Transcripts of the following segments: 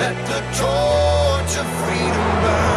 let the torch of freedom burn.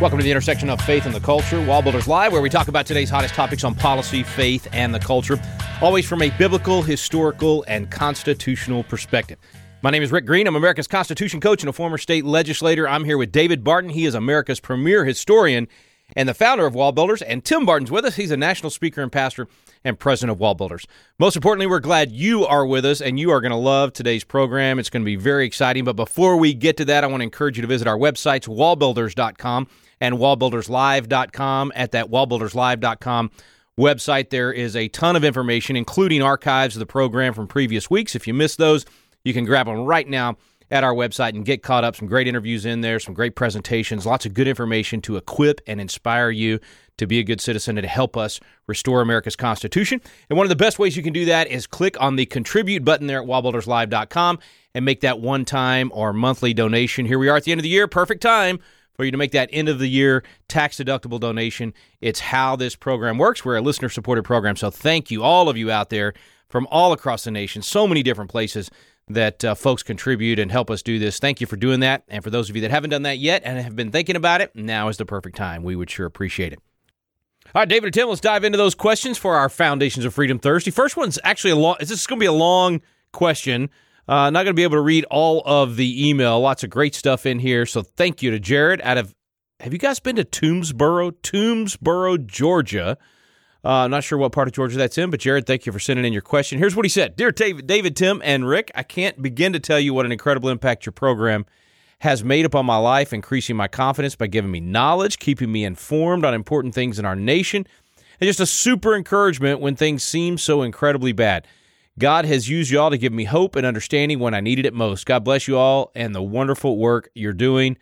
Welcome to the intersection of faith and the culture, Wall Builders Live, where we talk about today's hottest topics on policy, faith, and the culture, always from a biblical, historical, and constitutional perspective. My name is Rick Green. I'm America's Constitution coach and a former state legislator. I'm here with David Barton. He is America's premier historian and the founder of Wall Builders. And Tim Barton's with us. He's a national speaker and pastor and president of Wall Builders. Most importantly, we're glad you are with us, and you are going to love today's program. It's going to be very exciting. But before we get to that, I want to encourage you to visit our websites, wallbuilders.com and wallbuilderslive.com. At that wallbuilderslive.com website, there is a ton of information, including archives of the program from previous weeks. If you missed those, you can grab them right now at our website and get caught up. Some great interviews in there, some great presentations, lots of good information to equip and inspire you to be a good citizen and to help us restore America's Constitution. And one of the best ways you can do that is click on the Contribute button there at WallBuildersLive.com and make that one-time or monthly donation. Here we are at the end of the year. Perfect time for you to make that end-of-the-year tax-deductible donation. It's how this program works. We're a listener-supported program, so thank you, all of you out there from all across the nation, so many different places that folks contribute and help us do this. Thank you for doing that. And for those of you that haven't done that yet and have been thinking about it, now is the perfect time. We would sure appreciate it. All right, David and Tim, let's dive into those questions for our Foundations of Freedom Thursday. First one's actually a long. This is going to be a long question. Not going to be able to read all of the email. Lots of great stuff in here. So thank you to Jared out of, have you guys been to Toomsboro, Georgia? I'm not sure what part of Georgia that's in, but Jared, thank you for sending in your question. Here's what he said. Dear David, Tim, and Rick, I can't begin to tell you what an incredible impact your program has made upon my life, increasing my confidence by giving me knowledge, keeping me informed on important things in our nation, and just a super encouragement when things seem so incredibly bad. God has used you all to give me hope and understanding when I needed it most. God bless you all and the wonderful work you're doing.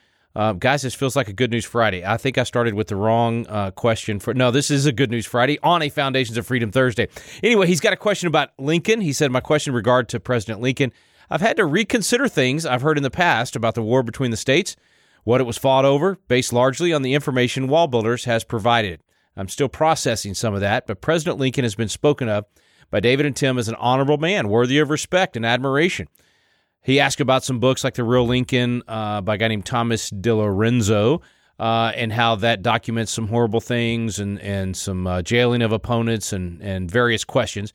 Guys, this feels like a Good News Friday. I think I started with the wrong question. This is a Good News Friday on a Foundations of Freedom Thursday. Anyway, he's got a question about Lincoln. He said, my question in regard to President Lincoln, I've had to reconsider things I've heard in the past about the war between the states, what it was fought over, based largely on the information Wall Builders has provided. I'm still processing some of that, but President Lincoln has been spoken of by David and Tim as an honorable man, worthy of respect and admiration. He asked about some books like The Real Lincoln by a guy named Thomas DiLorenzo and how that documents some horrible things and some jailing of opponents and various questions.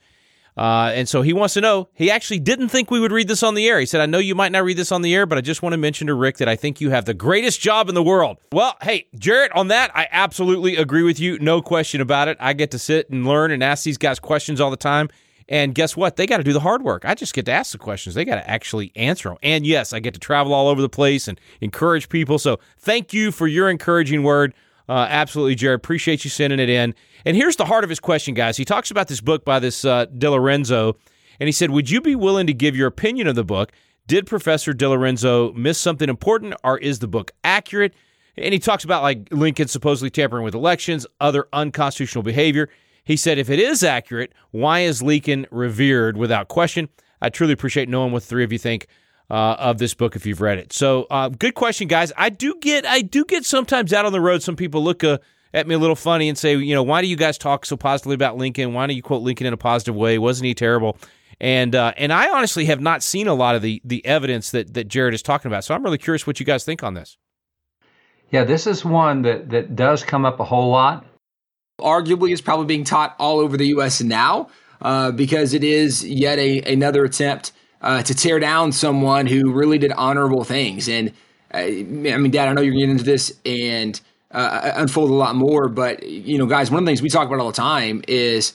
And so he wants to know, he actually didn't think we would read this on the air. He said, I know you might not read this on the air, but I just want to mention to Rick that I think you have the greatest job in the world. Well, hey, Jarrett, on that, I absolutely agree with you. No question about it. I get to sit and learn and ask these guys questions all the time. And guess what? They got to do the hard work. I just get to ask the questions. They got to actually answer them. And yes, I get to travel all over the place and encourage people. So thank you for your encouraging word. Absolutely, Jared. Appreciate you sending it in. And here's the heart of his question, guys. He talks about this book by this DiLorenzo, and he said, would you be willing to give your opinion of the book? Did Professor DiLorenzo miss something important, or is the book accurate? And he talks about like Lincoln supposedly tampering with elections, other unconstitutional behavior. He said, if it is accurate, why is Lincoln revered without question? I truly appreciate knowing what the three of you think of this book if you've read it. So good question, guys. I do get sometimes out on the road, some people look at me a little funny and say, you know, why do you guys talk so positively about Lincoln? Why do you quote Lincoln in a positive way? Wasn't he terrible? And I honestly have not seen a lot of the evidence that Jared is talking about. So I'm really curious what you guys think on this. Yeah, this is one that does come up a whole lot. Arguably, is probably being taught all over the U.S. now because it is yet another attempt to tear down someone who really did honorable things. And I mean, Dad, I know you're getting into this and unfold a lot more, but you know, guys, one of the things we talk about all the time is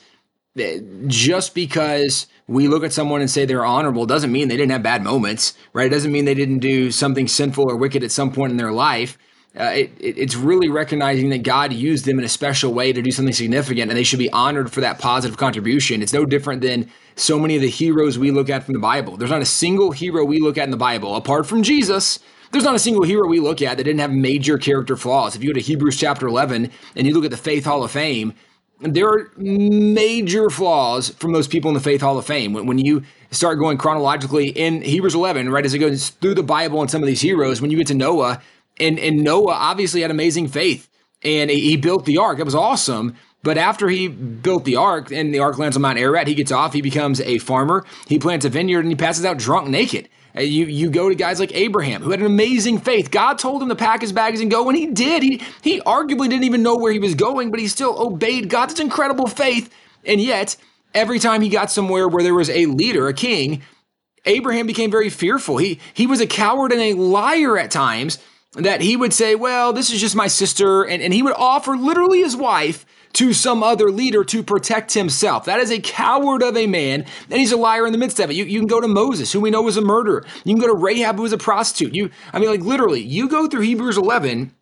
that just because we look at someone and say they're honorable doesn't mean they didn't have bad moments, right? It doesn't mean they didn't do something sinful or wicked at some point in their life. It's really recognizing that God used them in a special way to do something significant, and they should be honored for that positive contribution. It's no different than so many of the heroes we look at from the Bible. There's not a single hero we look at in the Bible, apart from Jesus, there's not a single hero we look at that didn't have major character flaws. If you go to Hebrews chapter 11 and you look at the Faith Hall of Fame, there are major flaws from those people in the Faith Hall of Fame. When you start going chronologically in Hebrews 11, right, as it goes through the Bible and some of these heroes, when you get to Noah, And Noah obviously had amazing faith and he built the ark. It was awesome. But after he built the ark and the ark lands on Mount Ararat, he gets off, he becomes a farmer, he plants a vineyard, and he passes out drunk naked. You go to guys like Abraham, who had an amazing faith. God told him to pack his bags and go, and he did. He arguably didn't even know where he was going, but he still obeyed God's incredible faith. And yet, every time he got somewhere where there was a leader, a king, Abraham became very fearful. He was a coward and a liar at times, that he would say, well, this is just my sister, and he would offer literally his wife to some other leader to protect himself. That is a coward of a man, and he's a liar in the midst of it. You can go to Moses, who we know was a murderer. You can go to Rahab, who was a prostitute. Literally, you go through Hebrews 11,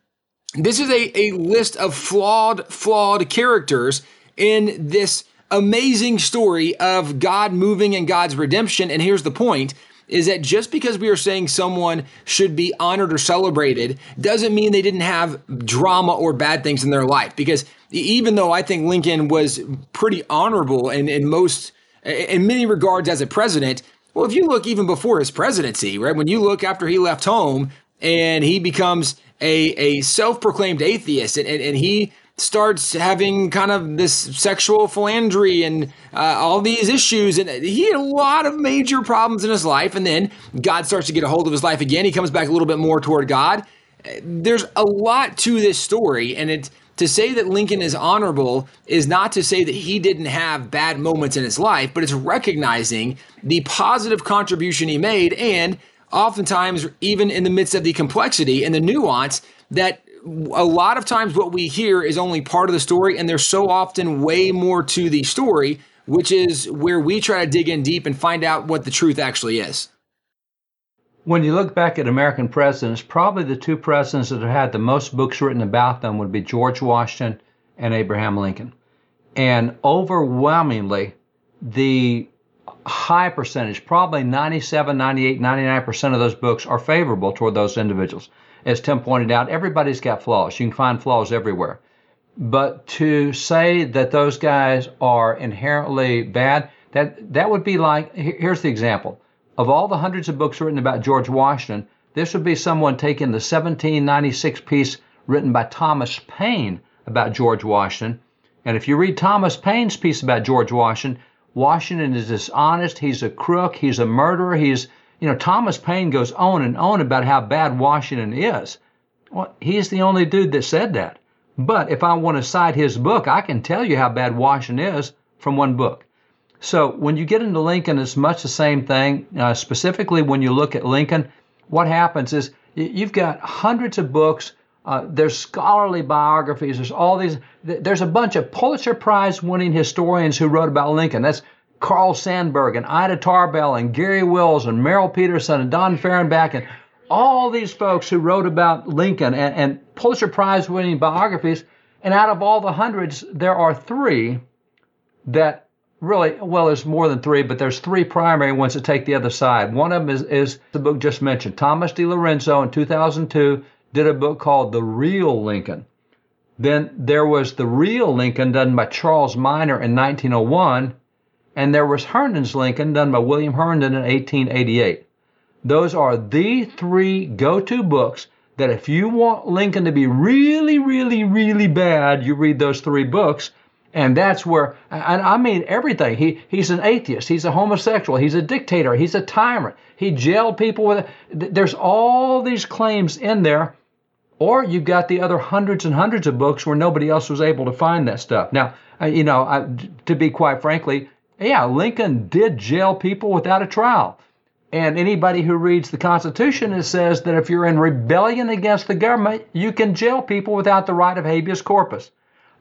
this is a list of flawed characters in this amazing story of God moving and God's redemption. And here's the point, is that just because we are saying someone should be honored or celebrated doesn't mean they didn't have drama or bad things in their life. Because even though I think Lincoln was pretty honorable in many regards as a president, well, if you look even before his presidency, right, when you look after he left home and he becomes a self-proclaimed atheist and he starts having kind of this sexual philandry and all these issues. And he had a lot of major problems in his life. And then God starts to get a hold of his life again. He comes back a little bit more toward God. There's a lot to this story. And to say that Lincoln is honorable is not to say that he didn't have bad moments in his life, but it's recognizing the positive contribution he made. And oftentimes, even in the midst of the complexity and the nuance, that a lot of times what we hear is only part of the story, and there's so often way more to the story, which is where we try to dig in deep and find out what the truth actually is. When you look back at American presidents, probably the two presidents that have had the most books written about them would be George Washington and Abraham Lincoln. And overwhelmingly, the high percentage, probably 97, 98, 99% of those books are favorable toward those individuals. As Tim pointed out, everybody's got flaws. You can find flaws everywhere. But to say that those guys are inherently bad, that would be like, here's the example. Of all the hundreds of books written about George Washington, this would be someone taking the 1796 piece written by Thomas Paine about George Washington. And if you read Thomas Paine's piece about George Washington, Washington is dishonest, he's a crook, he's a murderer, Thomas Paine goes on and on about how bad Washington is. Well, he's the only dude that said that. But if I want to cite his book, I can tell you how bad Washington is from one book. So when you get into Lincoln, it's much the same thing. Specifically, when you look at Lincoln, what happens is you've got hundreds of books. There's scholarly biographies. There's all these. There's a bunch of Pulitzer Prize-winning historians who wrote about Lincoln. That's Carl Sandburg and Ida Tarbell and Gary Wills and Merrill Peterson and Don Ferenbach and all these folks who wrote about Lincoln and Pulitzer Prize-winning biographies. And out of all the hundreds, there are three that really, well, there's more than three, but there's three primary ones that take the other side. One of them is the book just mentioned. Thomas DiLorenzo in 2002 did a book called The Real Lincoln. Then there was The Real Lincoln done by Charles Minor in 1901, and there was Herndon's Lincoln, done by William Herndon in 1888. Those are the three go-to books that if you want Lincoln to be really, really, really bad, you read those three books, and that's where, and I mean everything. He's an atheist, he's a homosexual, he's a dictator, he's a tyrant, he jailed people with it. There's all these claims in there, or you've got the other hundreds and hundreds of books where nobody else was able to find that stuff. Now, to be quite frankly, yeah, Lincoln did jail people without a trial. And anybody who reads the Constitution, it says that if you're in rebellion against the government, you can jail people without the right of habeas corpus.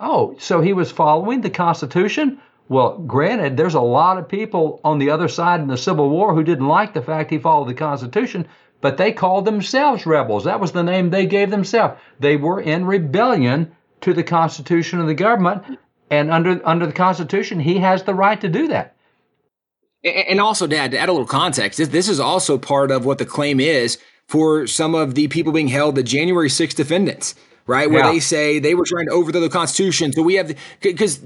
Oh, so he was following the Constitution? Well, granted, there's a lot of people on the other side in the Civil War who didn't like the fact he followed the Constitution, but they called themselves rebels. That was the name they gave themselves. They were in rebellion to the Constitution and the government. And under the Constitution, he has the right to do that. And also, Dad, to add a little context, this is also part of what the claim is for some of the people being held, the January 6th defendants, right? Where They say they were trying to overthrow the Constitution. So we have – because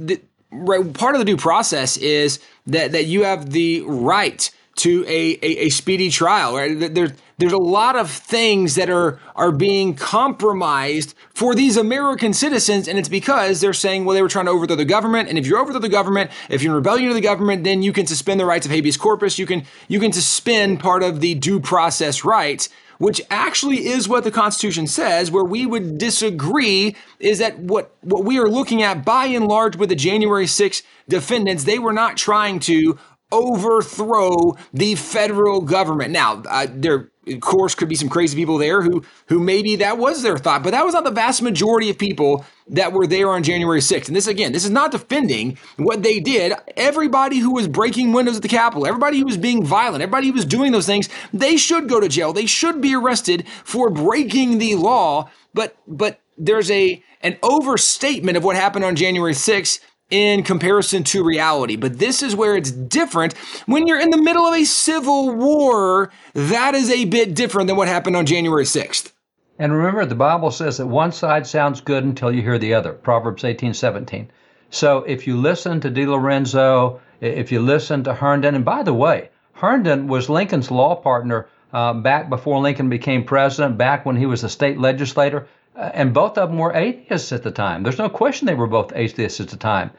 part of the due process is that you have the right to a speedy trial, right? There's a lot of things that are being compromised for these American citizens, and it's because they're saying, well, they were trying to overthrow the government, and if you're overthrow the government, if you're in rebellion to the government, then you can suspend the rights of habeas corpus, you can suspend part of the due process rights, which actually is what the Constitution says. Where we would disagree is that what we are looking at by and large with the January 6th defendants, they were not trying to overthrow the federal government. Now, there, of course, could be some crazy people there who maybe that was their thought, but that was not the vast majority of people that were there on January 6th. And this is not defending what they did. Everybody who was breaking windows at the Capitol, everybody who was being violent, everybody who was doing those things, they should go to jail. They should be arrested for breaking the law. But there's an overstatement of what happened on January 6th in comparison to reality. But this is where it's different. When you're in the middle of a civil war, that is a bit different than what happened on January 6th. And remember, the Bible says that one side sounds good until you hear the other, Proverbs 18:17. So if you listen to DiLorenzo, if you listen to Herndon, and by the way, Herndon was Lincoln's law partner back before Lincoln became president, back when he was a state legislator. And both of them were atheists at the time. There's no question they were both atheists at the time.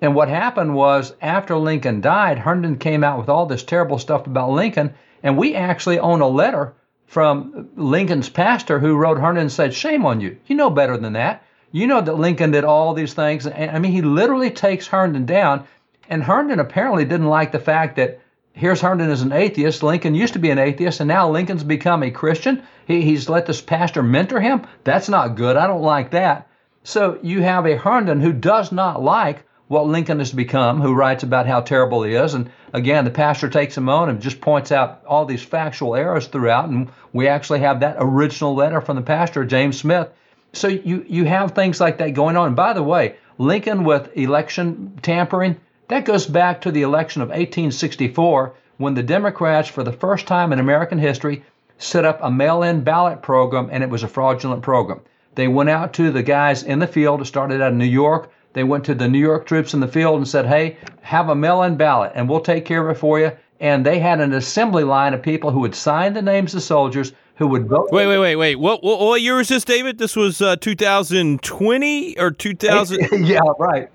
And what happened was, after Lincoln died, Herndon came out with all this terrible stuff about Lincoln. And we actually own a letter from Lincoln's pastor who wrote Herndon and said, shame on you. You know better than that. You know that Lincoln did all these things. I mean, he literally takes Herndon down. And Herndon apparently didn't like the fact that here's Herndon as an atheist. Lincoln used to be an atheist, and now Lincoln's become a Christian. He's let this pastor mentor him. That's not good. I don't like that. So you have a Herndon who does not like what Lincoln has become, who writes about how terrible he is. And again, the pastor takes him on and just points out all these factual errors throughout. And we actually have that original letter from the pastor, James Smith. So you have things like that going on. And by the way, Lincoln with election tampering, that goes back to the election of 1864, when the Democrats, for the first time in American history, set up a mail-in ballot program, and it was a fraudulent program. They went out to the guys in the field. It started out in New York. They went to the New York troops in the field and said, hey, have a mail-in ballot, and we'll take care of it for you. And they had an assembly line of people who would sign the names of soldiers who would vote. Wait. What year was this, David? This was 2020 or 2000? Yeah, right.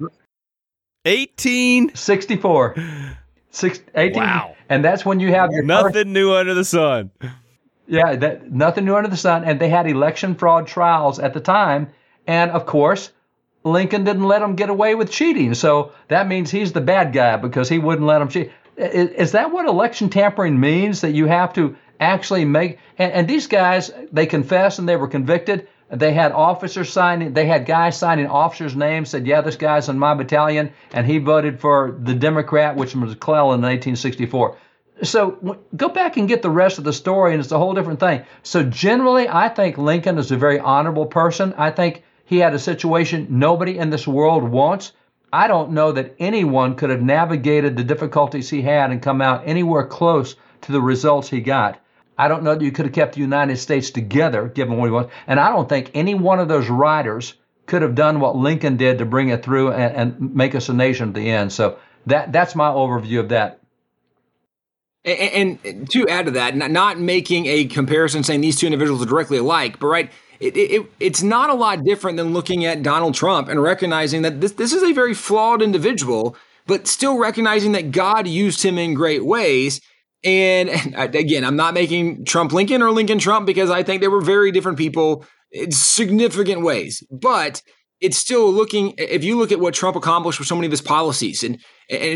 1864. Wow. And that's when you have your nothing new under the sun. Yeah, nothing new under the sun. And they had election fraud trials at the time. And of course, Lincoln didn't let them get away with cheating. So that means he's the bad guy because he wouldn't let them cheat. Is that what election tampering means? That you have to actually make, and these guys, they confessed and they were convicted. They had officers signing. They had guys signing officers' names, said, yeah, this guy's in my battalion, and he voted for the Democrat, which was McClellan in 1864. So go back and get the rest of the story, and it's a whole different thing. So generally, I think Lincoln is a very honorable person. I think he had a situation nobody in this world wants. I don't know that anyone could have navigated the difficulties he had and come out anywhere close to the results he got. I don't know that you could have kept the United States together, given what he was. And I don't think any one of those writers could have done what Lincoln did to bring it through and make us a nation at the end. So that's my overview of that. And to add to that, not making a comparison saying these two individuals are directly alike, but right, it's not a lot different than looking at Donald Trump and recognizing that this is a very flawed individual, but still recognizing that God used him in great ways. And again, I'm not making Trump Lincoln or Lincoln Trump because I think they were very different people in significant ways. But it's still looking, if you look at what Trump accomplished with so many of his policies and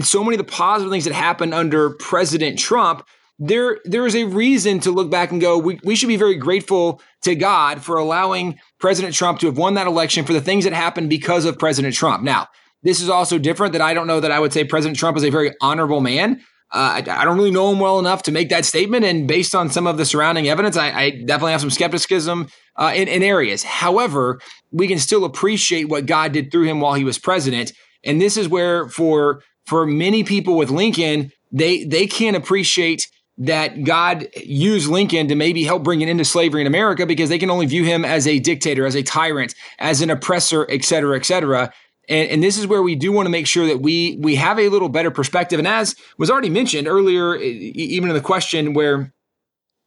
so many of the positive things that happened under President Trump, there is a reason to look back and go, we should be very grateful to God for allowing President Trump to have won that election for the things that happened because of President Trump. Now, this is also different that I don't know that I would say President Trump is a very honorable man. I don't really know him well enough to make that statement. And based on some of the surrounding evidence, I definitely have some skepticism in areas. However, we can still appreciate what God did through him while he was president. And this is where for many people with Lincoln, they can't appreciate that God used Lincoln to maybe help bring an end to slavery in America because they can only view him as a dictator, as a tyrant, as an oppressor, et cetera, et cetera. And this is where we do want to make sure that we have a little better perspective. And as was already mentioned earlier, even in the question where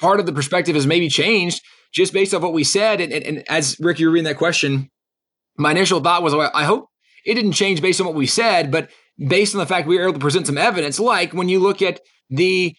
part of the perspective has maybe changed just based on what we said. And as Rick, you were reading that question, my initial thought was, well, I hope it didn't change based on what we said, but based on the fact we were able to present some evidence, like when you look at the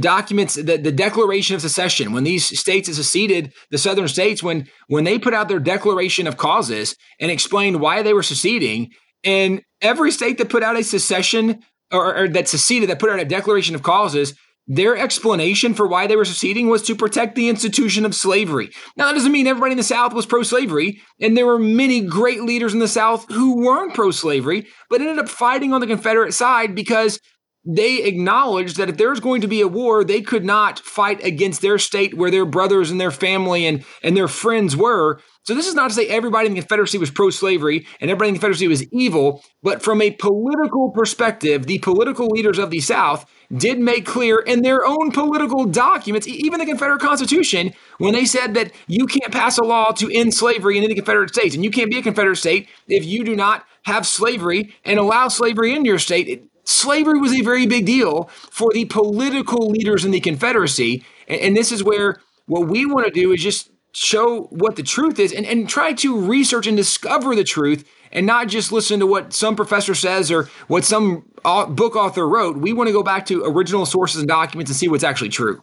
documents, the Declaration of Secession, when these states have seceded, the Southern states, when they put out their declaration of causes and explained why they were seceding, and every state that put out a secession or that seceded, that put out a declaration of causes, their explanation for why they were seceding was to protect the institution of slavery. Now, that doesn't mean everybody in the South was pro-slavery, and there were many great leaders in the South who weren't pro-slavery, but ended up fighting on the Confederate side because they acknowledged that if there was going to be a war, they could not fight against their state where their brothers and their family and their friends were. So this is not to say everybody in the Confederacy was pro-slavery and everybody in the Confederacy was evil, but from a political perspective, the political leaders of the South did make clear in their own political documents, even the Confederate Constitution, when they said that you can't pass a law to end slavery in any Confederate states, and you can't be a Confederate state if you do not have slavery and allow slavery into your state. Slavery was a very big deal for the political leaders in the Confederacy. And this is where what we want to do is just show what the truth is and try to research and discover the truth and not just listen to what some professor says or what some book author wrote. We want to go back to original sources and documents and see what's actually true.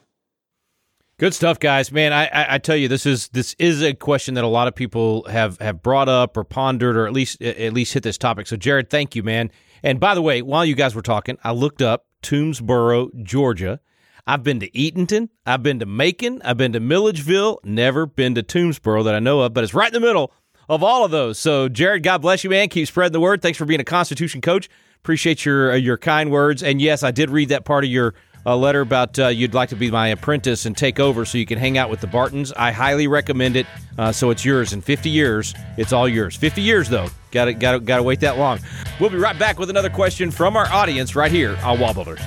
Good stuff, guys. Man, I tell you, this is a question that a lot of people have brought up or pondered or at least hit this topic. So, Jared, thank you, man. And by the way, while you guys were talking, I looked up Toomsboro, Georgia. I've been to Eatonton. I've been to Macon. I've been to Milledgeville. Never been to Toomsboro that I know of, but it's right in the middle of all of those. So, Jared, God bless you, man. Keep spreading the word. Thanks for being a Constitution coach. Appreciate your kind words. And, yes, I did read that part of your letter about you'd like to be my apprentice and take over so you can hang out with the Bartons. I highly recommend it. So it's yours. In 50 years, it's all yours. 50 years, though. Gotta wait that long. We'll be right back with another question from our audience right here on Wall Builders.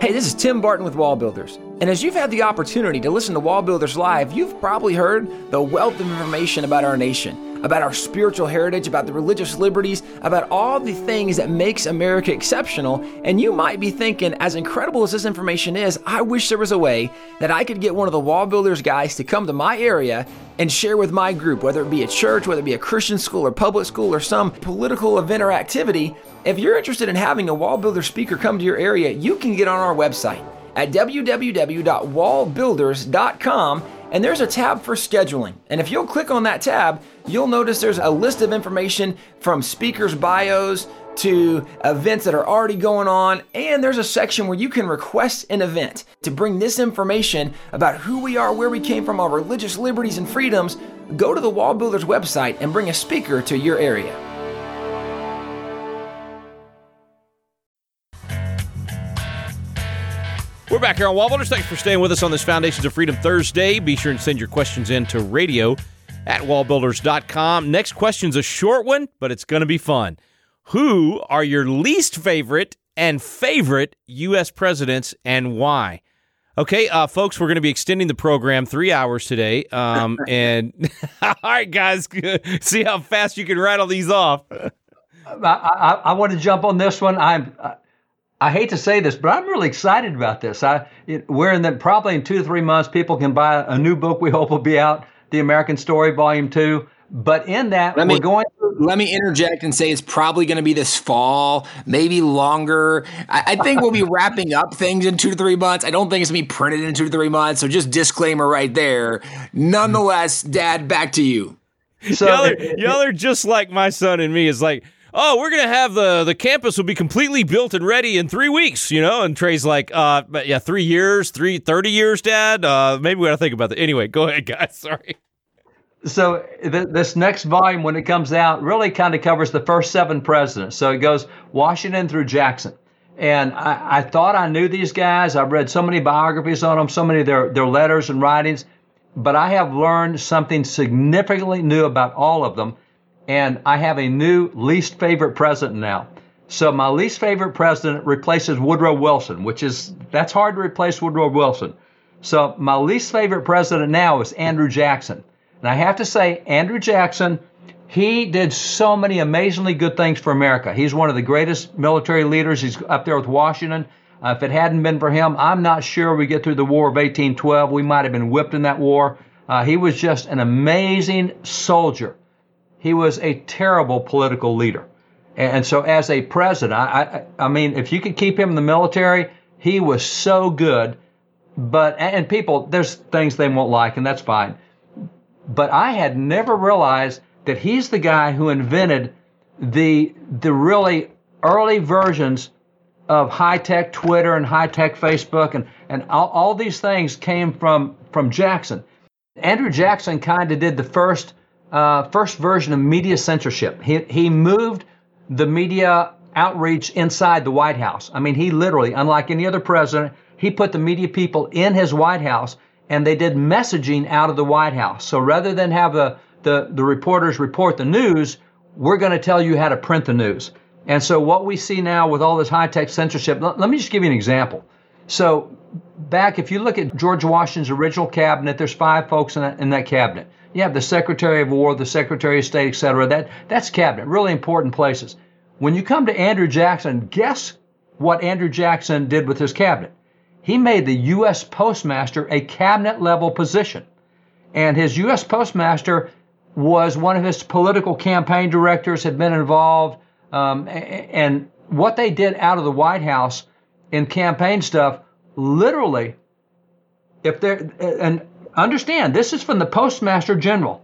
Hey, this is Tim Barton with Wall Builders. And as you've had the opportunity to listen to Wall Builders Live, you've probably heard the wealth of information about our nation, about our spiritual heritage, about the religious liberties, about all the things that makes America exceptional. And you might be thinking, as incredible as this information is, I wish there was a way that I could get one of the Wall Builders guys to come to my area and share with my group, whether it be a church, whether it be a Christian school or public school or some political event or activity. If you're interested in having a Wall Builder speaker come to your area, you can get on our website at www.wallbuilders.com, and there's a tab for scheduling. And if you'll click on that tab, you'll notice there's a list of information from speakers' bios to events that are already going on, and there's a section where you can request an event to bring this information about who we are, where we came from, our religious liberties and freedoms. Go to the Wall Builders website and bring a speaker to your area. We're back here on Wall Builders. Thanks for staying with us on this Foundations of Freedom Thursday. Be sure and send your questions in to radio@wallbuilders.com. Next question's a short one, but it's going to be fun. Who are your least favorite and favorite U.S. presidents and why? Okay, folks, we're going to be extending the program 3 hours today. And all right, guys, see how fast you can rattle these off. I want to jump on this one. I hate to say this, but I'm really excited about this. We're in that probably in 2 to 3 months, people can buy a new book we hope will be out, The American Story, Volume 2. But in that, let me interject and say it's probably going to be this fall, maybe longer. I think we'll be wrapping up things in 2 to 3 months. I don't think it's going to be printed in 2 to 3 months. So just disclaimer right there. Nonetheless, Dad, back to you. So, y'all are just like my son and me. It's like, oh, we're going to have the campus will be completely built and ready in 3 weeks, you know? And Trey's like, but yeah, 30 years, Dad. Maybe we got to think about that. Anyway, go ahead, guys. Sorry. So this next volume, when it comes out, really kind of covers the first 7 presidents. So it goes Washington through Jackson. And I thought I knew these guys. I've read so many biographies on them, so many of their letters and writings. But I have learned something significantly new about all of them. And I have a new least favorite president now. So my least favorite president replaces Woodrow Wilson, which is, that's hard to replace Woodrow Wilson. So my least favorite president now is Andrew Jackson. And I have to say, Andrew Jackson, he did so many amazingly good things for America. He's one of the greatest military leaders. He's up there with Washington. If it hadn't been for him, I'm not sure we get through the War of 1812. We might have been whipped in that war. He was just an amazing soldier. He was a terrible political leader. And so as a president, I mean, if you could keep him in the military, he was so good. But, and people, there's things they won't like, and that's fine. But I had never realized that he's the guy who invented the really early versions of high-tech Twitter and high-tech Facebook, and all these things came from Jackson. Andrew Jackson kind of did the first version of media censorship. He moved the media outreach inside the White House. I mean, he literally, unlike any other president, he put the media people in his White House, and they did messaging out of the White House. So rather than have the reporters report the news, we're going to tell you how to print the news. And so what we see now with all this high-tech censorship, let me just give you an example. So back, if you look at George Washington's original cabinet, there's 5 folks in that cabinet. You have the Secretary of War, the Secretary of State, et cetera. That's cabinet, really important places. When you come to Andrew Jackson, guess what Andrew Jackson did with his cabinet? He made the U.S. Postmaster a cabinet-level position. And his U.S. Postmaster was one of his political campaign directors, had been involved. And what they did out of the White House in campaign stuff, literally, if there, and understand, this is from the Postmaster General.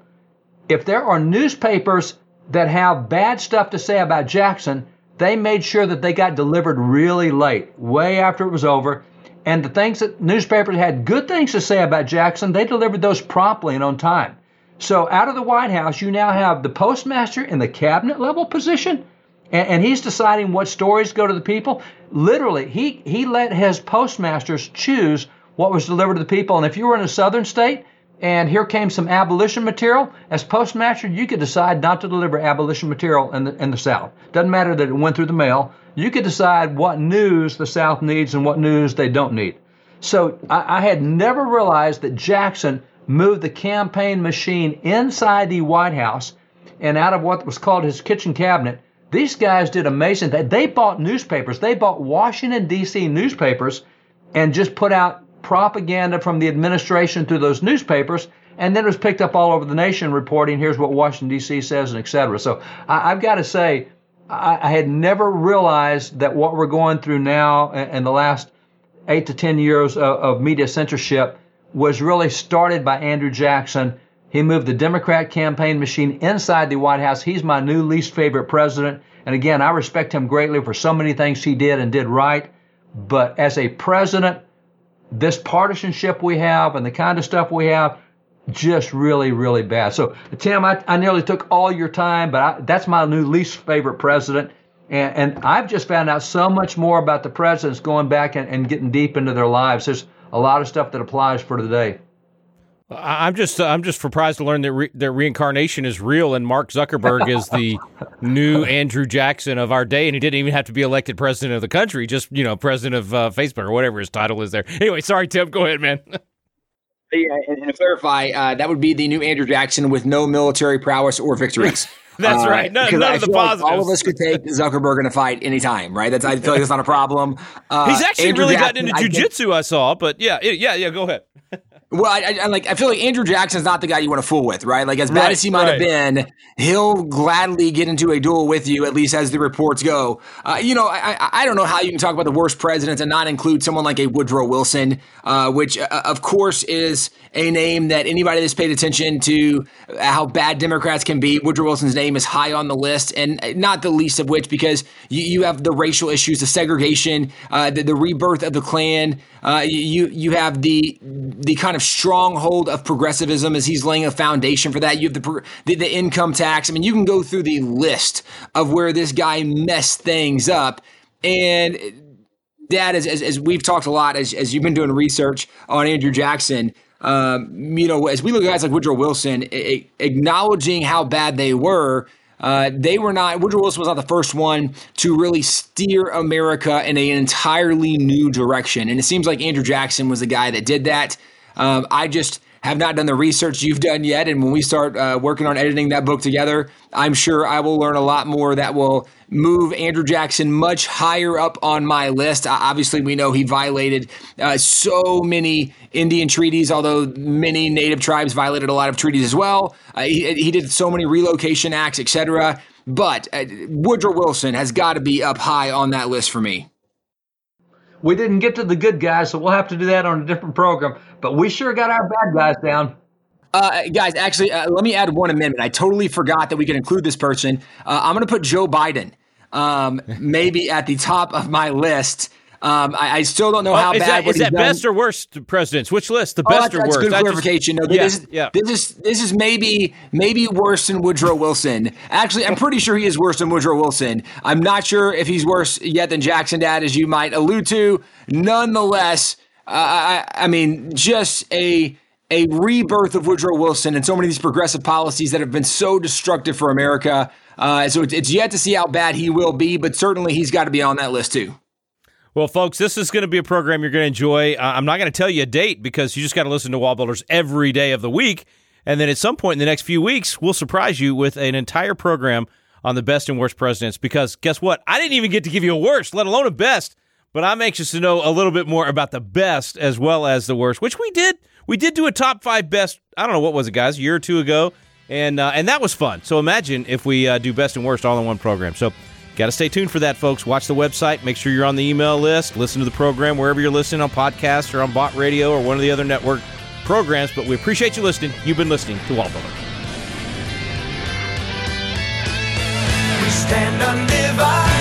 If there are newspapers that have bad stuff to say about Jackson, they made sure that they got delivered really late, way after it was over. And the things that newspapers had good things to say about Jackson, they delivered those promptly and on time. So out of the White House, you now have the Postmaster in the cabinet-level position. And he's deciding what stories go to the people. Literally, he let his postmasters choose what was delivered to the people. And if you were in a southern state and here came some abolition material, as postmaster, you could decide not to deliver abolition material in the South. Doesn't matter that it went through the mail. You could decide what news the South needs and what news they don't need. So I had never realized that Jackson moved the campaign machine inside the White House and out of what was called his kitchen cabinet. These guys did amazing things. They bought newspapers. They bought Washington, D.C. newspapers and just put out propaganda from the administration through those newspapers. And then it was picked up all over the nation reporting, here's what Washington, D.C. says, and et cetera. So I've got to say, I had never realized that what we're going through now in the last 8 to 10 years of media censorship was really started by Andrew Jackson. He moved the Democrat campaign machine inside the White House. He's my new least favorite president. And again, I respect him greatly for so many things he did and did right. But as a president, this partisanship we have and the kind of stuff we have, just really, really bad. So, Tim, I nearly took all your time, but that's my new least favorite president. And I've just found out so much more about the presidents going back and getting deep into their lives. There's a lot of stuff that applies for today. I'm just surprised to learn that reincarnation is real, and Mark Zuckerberg is the new Andrew Jackson of our day, and he didn't even have to be elected president of the country, just president of Facebook or whatever his title is there. Anyway, sorry, Tim, go ahead, man. Yeah, and to clarify, that would be the new Andrew Jackson with no military prowess or victories. That's right. None of the positives. Like all of us could take Zuckerberg in a fight anytime, right? I feel like that's not a problem. He's actually Andrew really Jackson, gotten into jujitsu, I saw, but yeah. Go ahead. Well, I feel like Andrew Jackson's not the guy you want to fool with, right? Like, as bad as he might have been, he'll gladly get into a duel with you, at least as the reports go. I don't know how you can talk about the worst presidents and not include someone like a Woodrow Wilson, which, of course, is a name that anybody that's paid attention to how bad Democrats can be. Woodrow Wilson's name is high on the list, and not the least of which because you have the racial issues, the segregation, the rebirth of the Klan. You have the kind of stronghold of progressivism as he's laying a foundation for that. You have the income tax. I mean, you can go through the list of where this guy messed things up. And that is, as we've talked a lot, as you've been doing research on Andrew Jackson, as we look at guys like Woodrow Wilson, acknowledging how bad they were, Woodrow Wilson was not the first one to really steer America in an entirely new direction. And it seems like Andrew Jackson was the guy that did that. I just have not done the research you've done yet. And when we start working on editing that book together, I'm sure I will learn a lot more that will move Andrew Jackson much higher up on my list. Obviously, we know he violated so many Indian treaties, although many Native tribes violated a lot of treaties as well. He did so many relocation acts, etc. But Woodrow Wilson has got to be up high on that list for me. We didn't get to the good guys, so we'll have to do that on a different program. But we sure got our bad guys down. Guys, actually, let me add one amendment. I totally forgot that we could include this person. I'm going to put Joe Biden maybe at the top of my list. I still don't know how bad. Is that best or worst presidents? Which list? The best or worst? That's good clarification. This is maybe worse than Woodrow Wilson. Actually, I'm pretty sure he is worse than Woodrow Wilson. I'm not sure if he's worse yet than Jackson Dad, as you might allude to. Nonetheless, I mean, just a rebirth of Woodrow Wilson and so many of these progressive policies that have been so destructive for America. So it's yet to see how bad he will be, but certainly he's got to be on that list too. Well, folks, this is going to be a program you're going to enjoy. I'm not going to tell you a date because you just got to listen to Wall Builders every day of the week. And then at some point in the next few weeks, we'll surprise you with an entire program on the best and worst presidents, because guess what? I didn't even get to give you a worst, let alone a best, but I'm anxious to know a little bit more about the best as well as the worst, which we did. We did do a top five best, I don't know, what was it, guys, a year or two ago, and that was fun. So imagine if we do best and worst all in one program. So got to stay tuned for that, folks. Watch the website. Make sure you're on the email list. Listen to the program wherever you're listening, on podcasts or on Bot Radio or one of the other network programs. But we appreciate you listening. You've been listening to Wall Builders. We stand undivided.